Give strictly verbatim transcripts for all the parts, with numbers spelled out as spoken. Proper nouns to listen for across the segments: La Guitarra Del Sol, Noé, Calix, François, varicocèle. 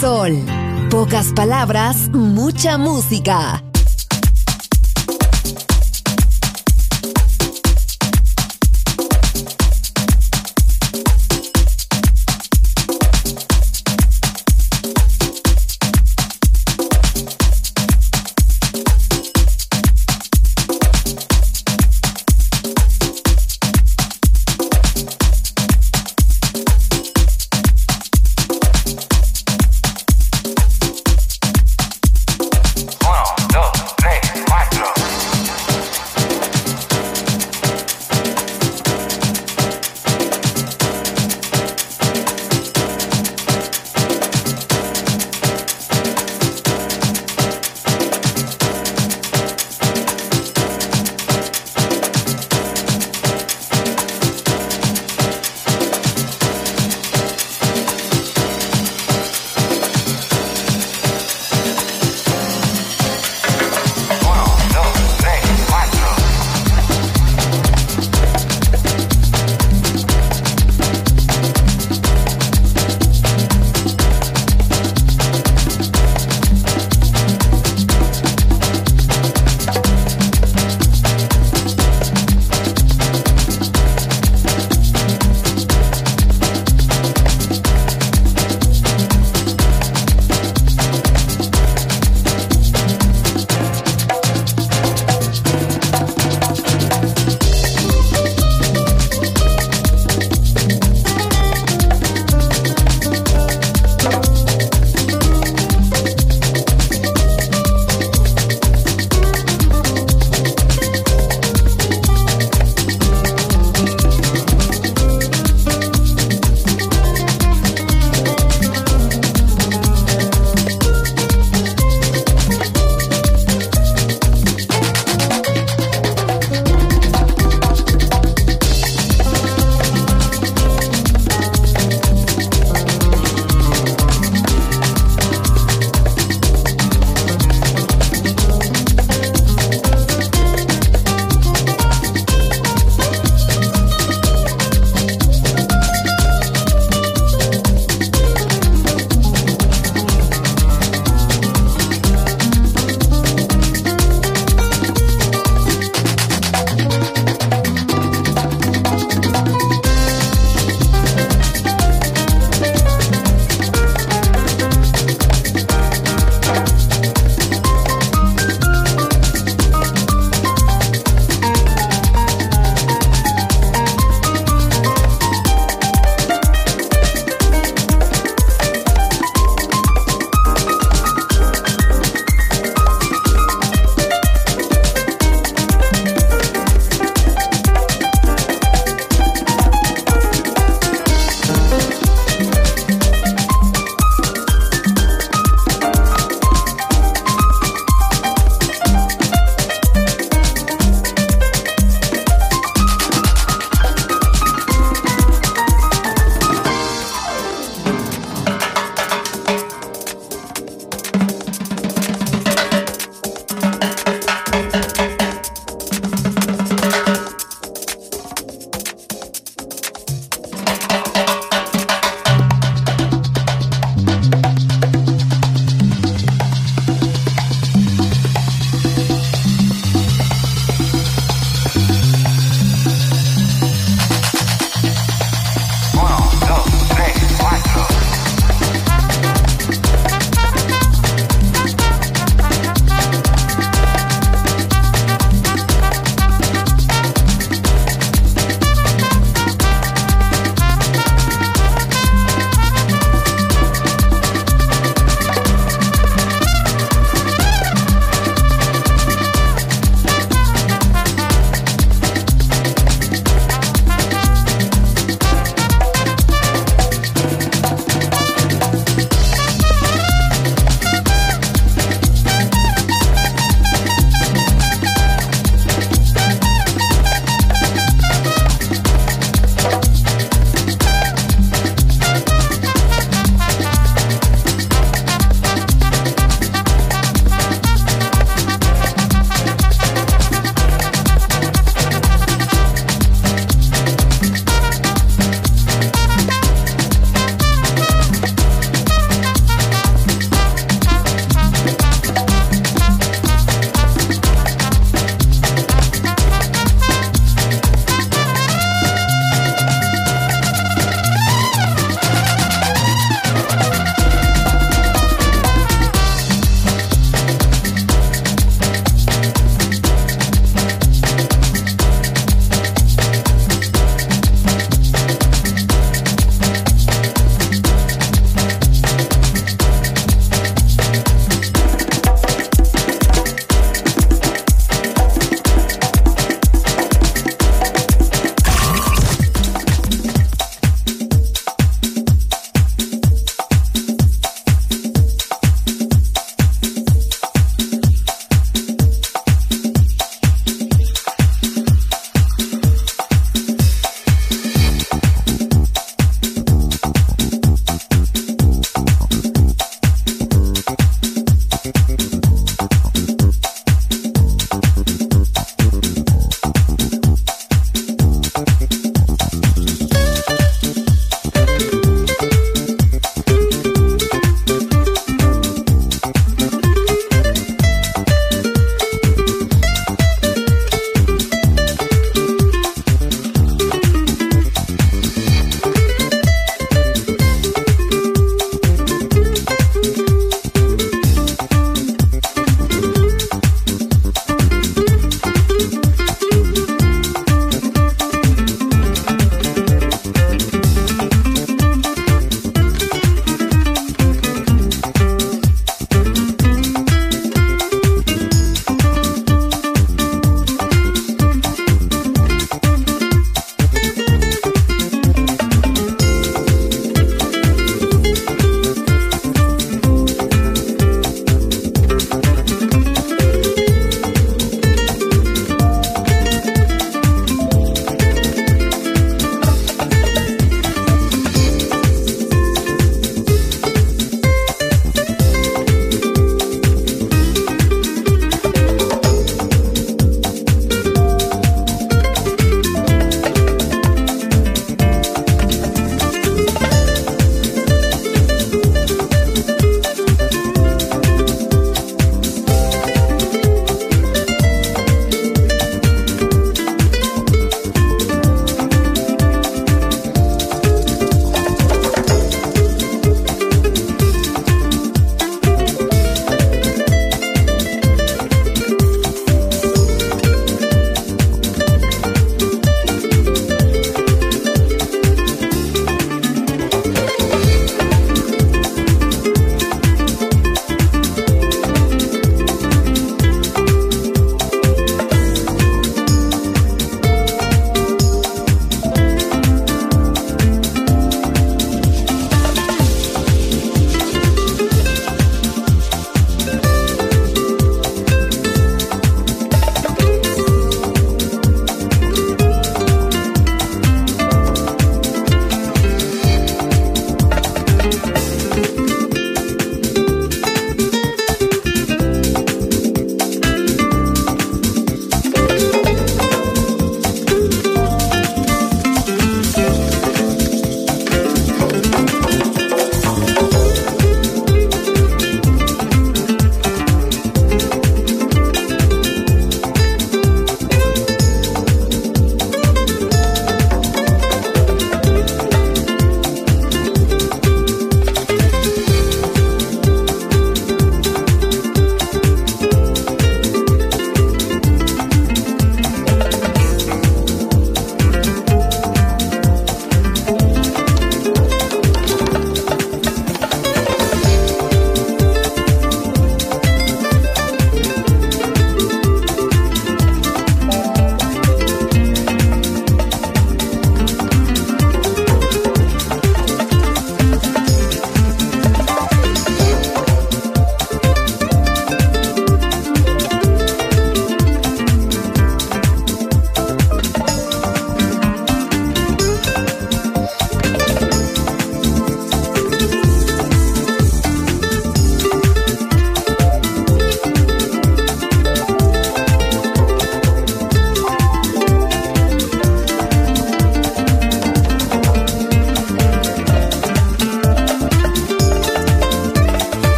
Sol. Pocas palabras, mucha música. No.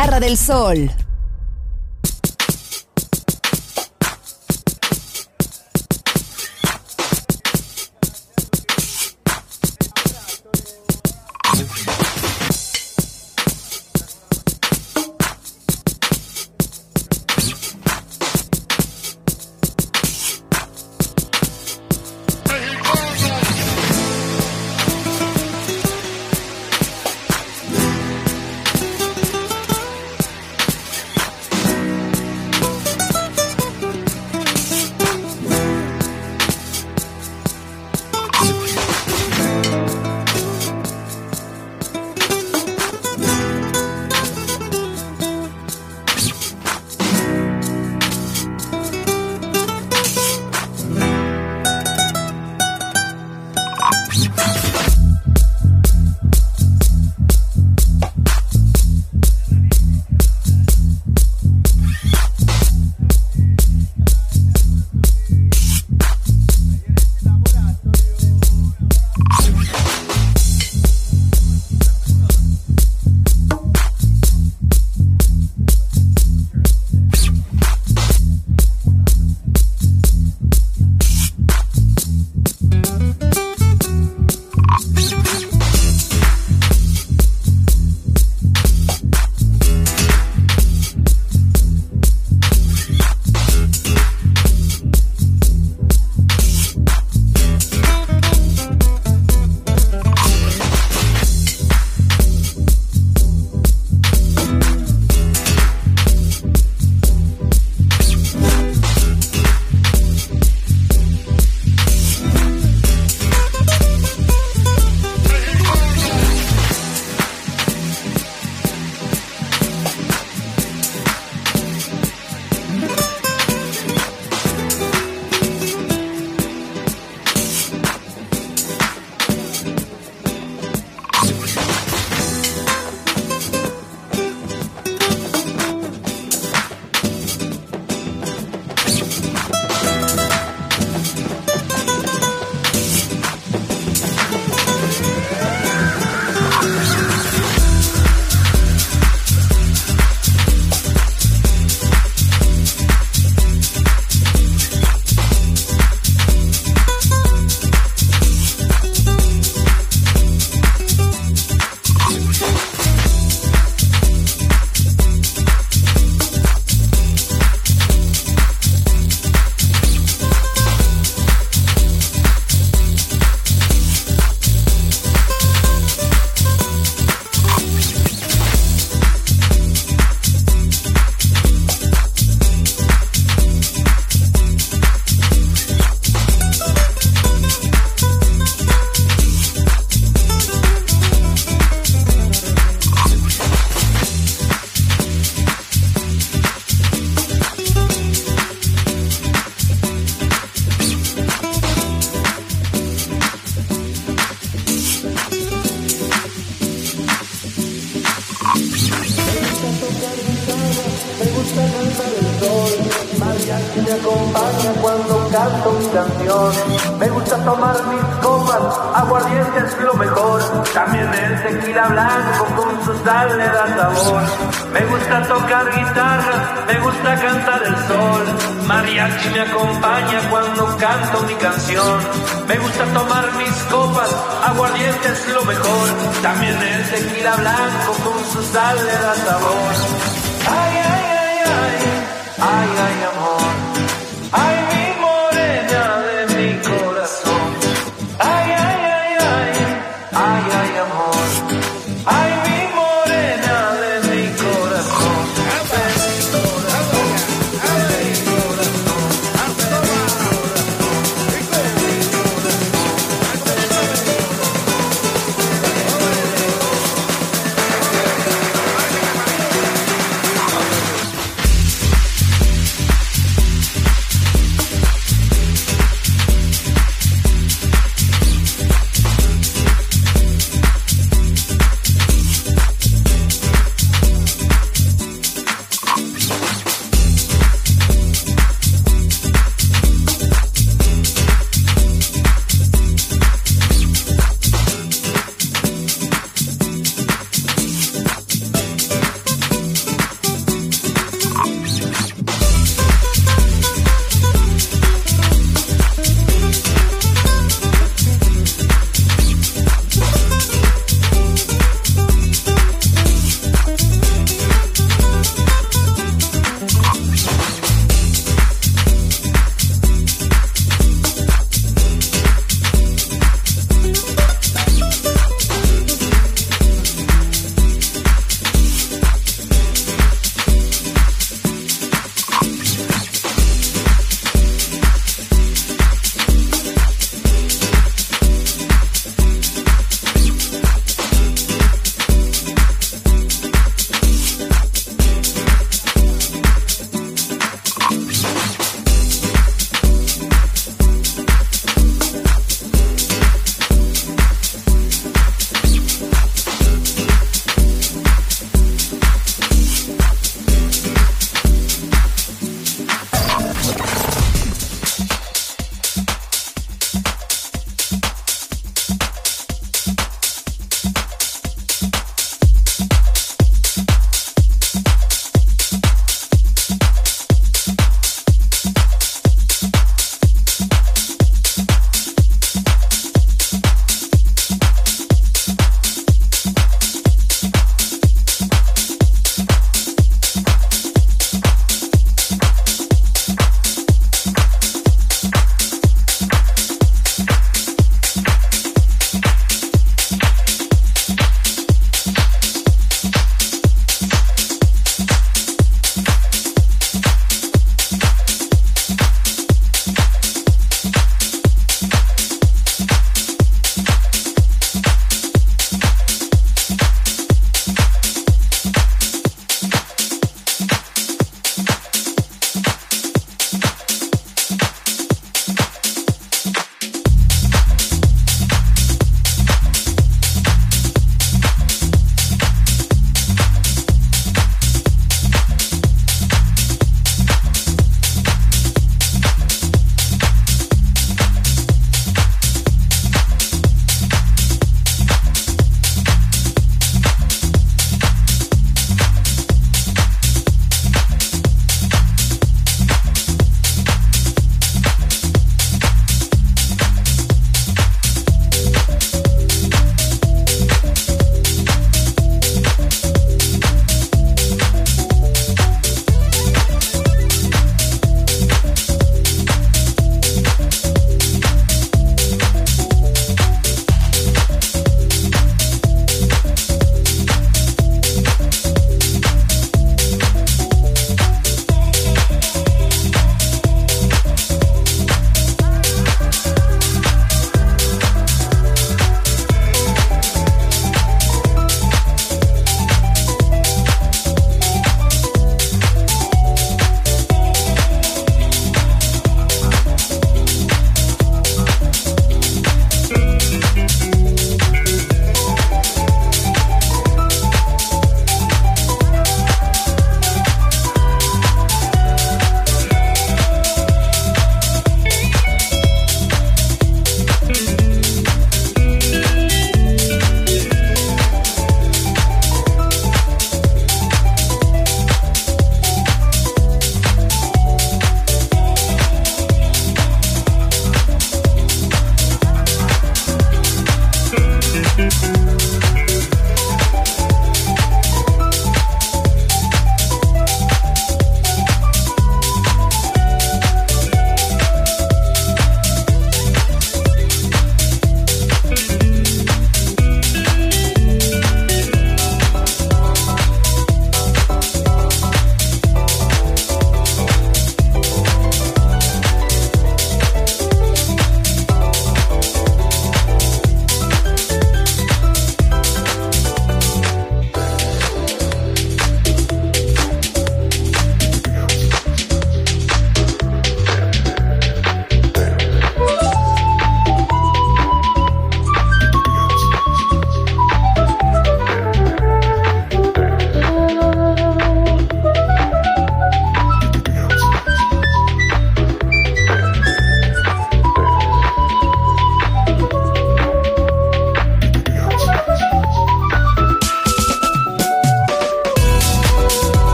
Guitarra del Sol.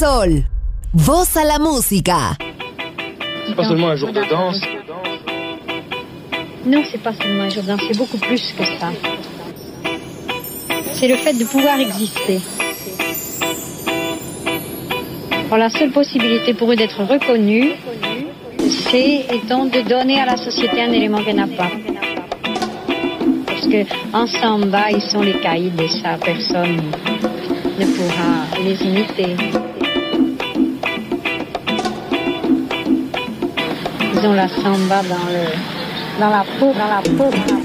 Sol. Voz a la música. C'est pas seulement un jour de danse. Non, c'est pas seulement un jour de danse, c'est beaucoup plus que ça. C'est le fait de pouvoir exister. Alors, la seule possibilité pour eux d'être reconnus, c'est étant de donner à la société un élément qu'elle n'a pas. Parce qu'en samba, ils sont les caïds et ça, personne ne pourra les imiter. Ils ont la samba dans, le, dans la peau, dans la peau, dans la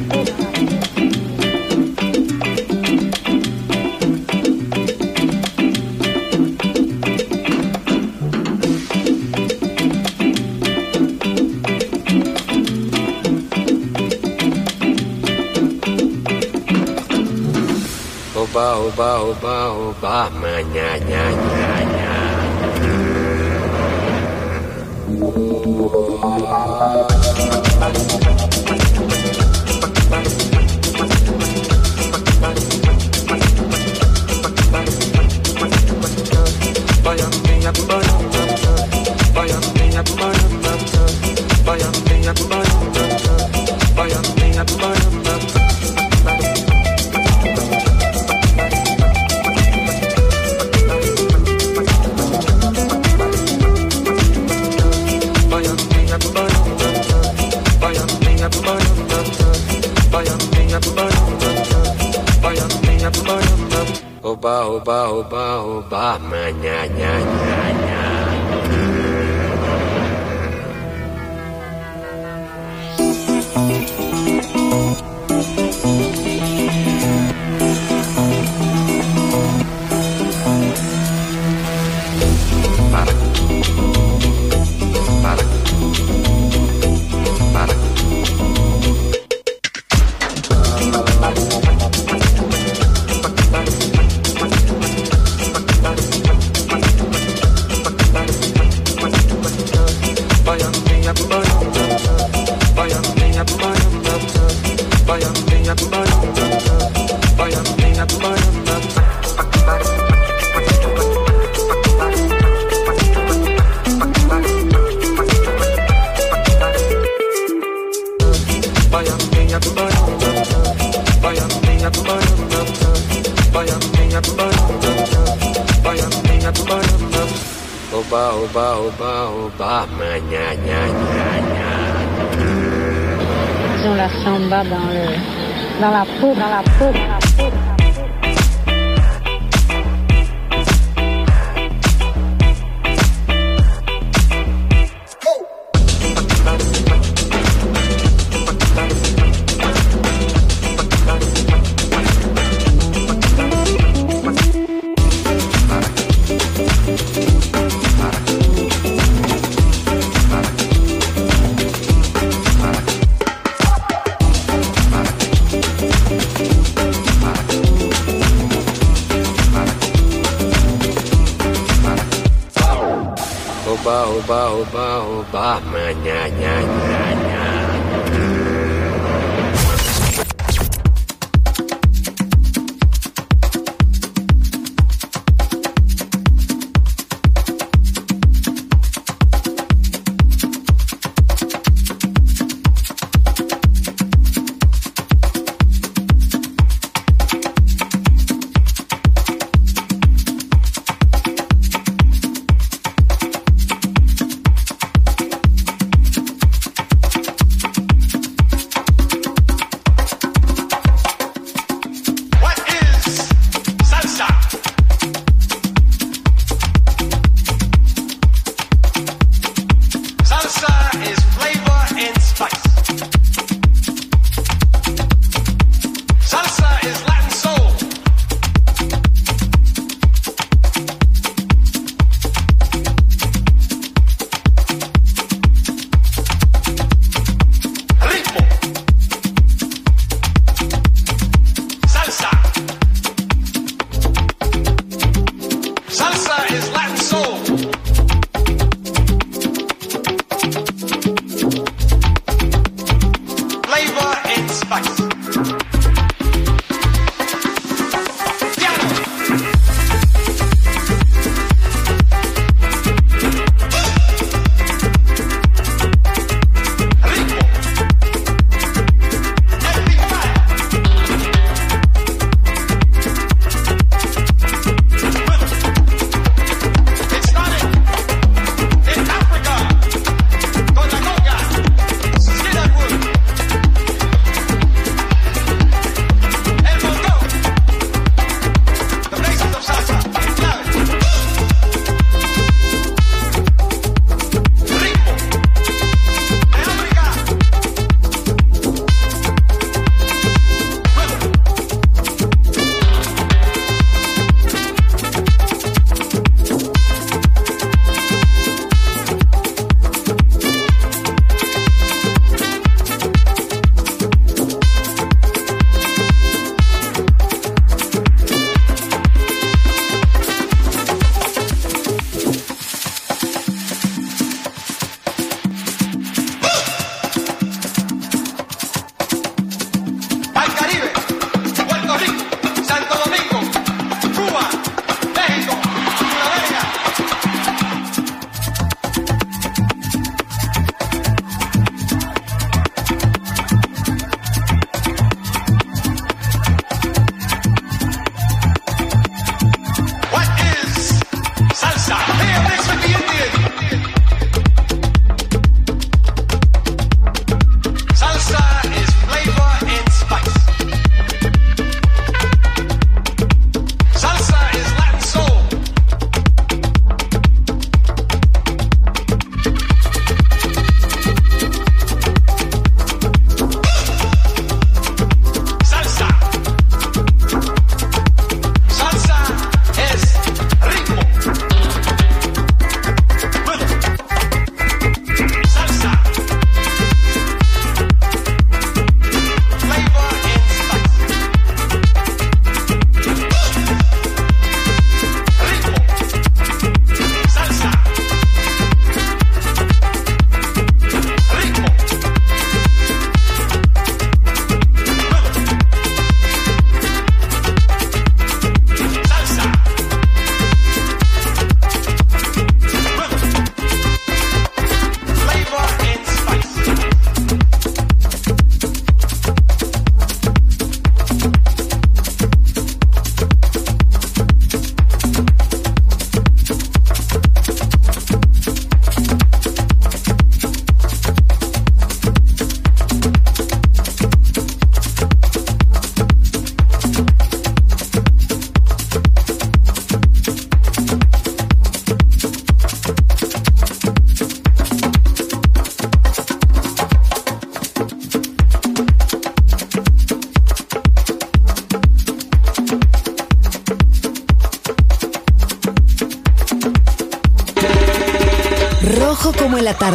peau. Oba, oba, oba, oba, ma nya nya nya nya. Vaya mia bumba, vaya mia bumba, vaya mia bumba, vaya mia bumba. Oba, oba, oba, oba, ma nya nya nya nya. Dans, le, dans la peau, dans la peau, dans la peau. Oba, oba, oba, ma nya nya nya nya. el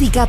música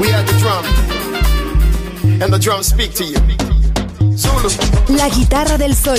We are the drum, and the drums speak to you. Zulu. La guitarra del sol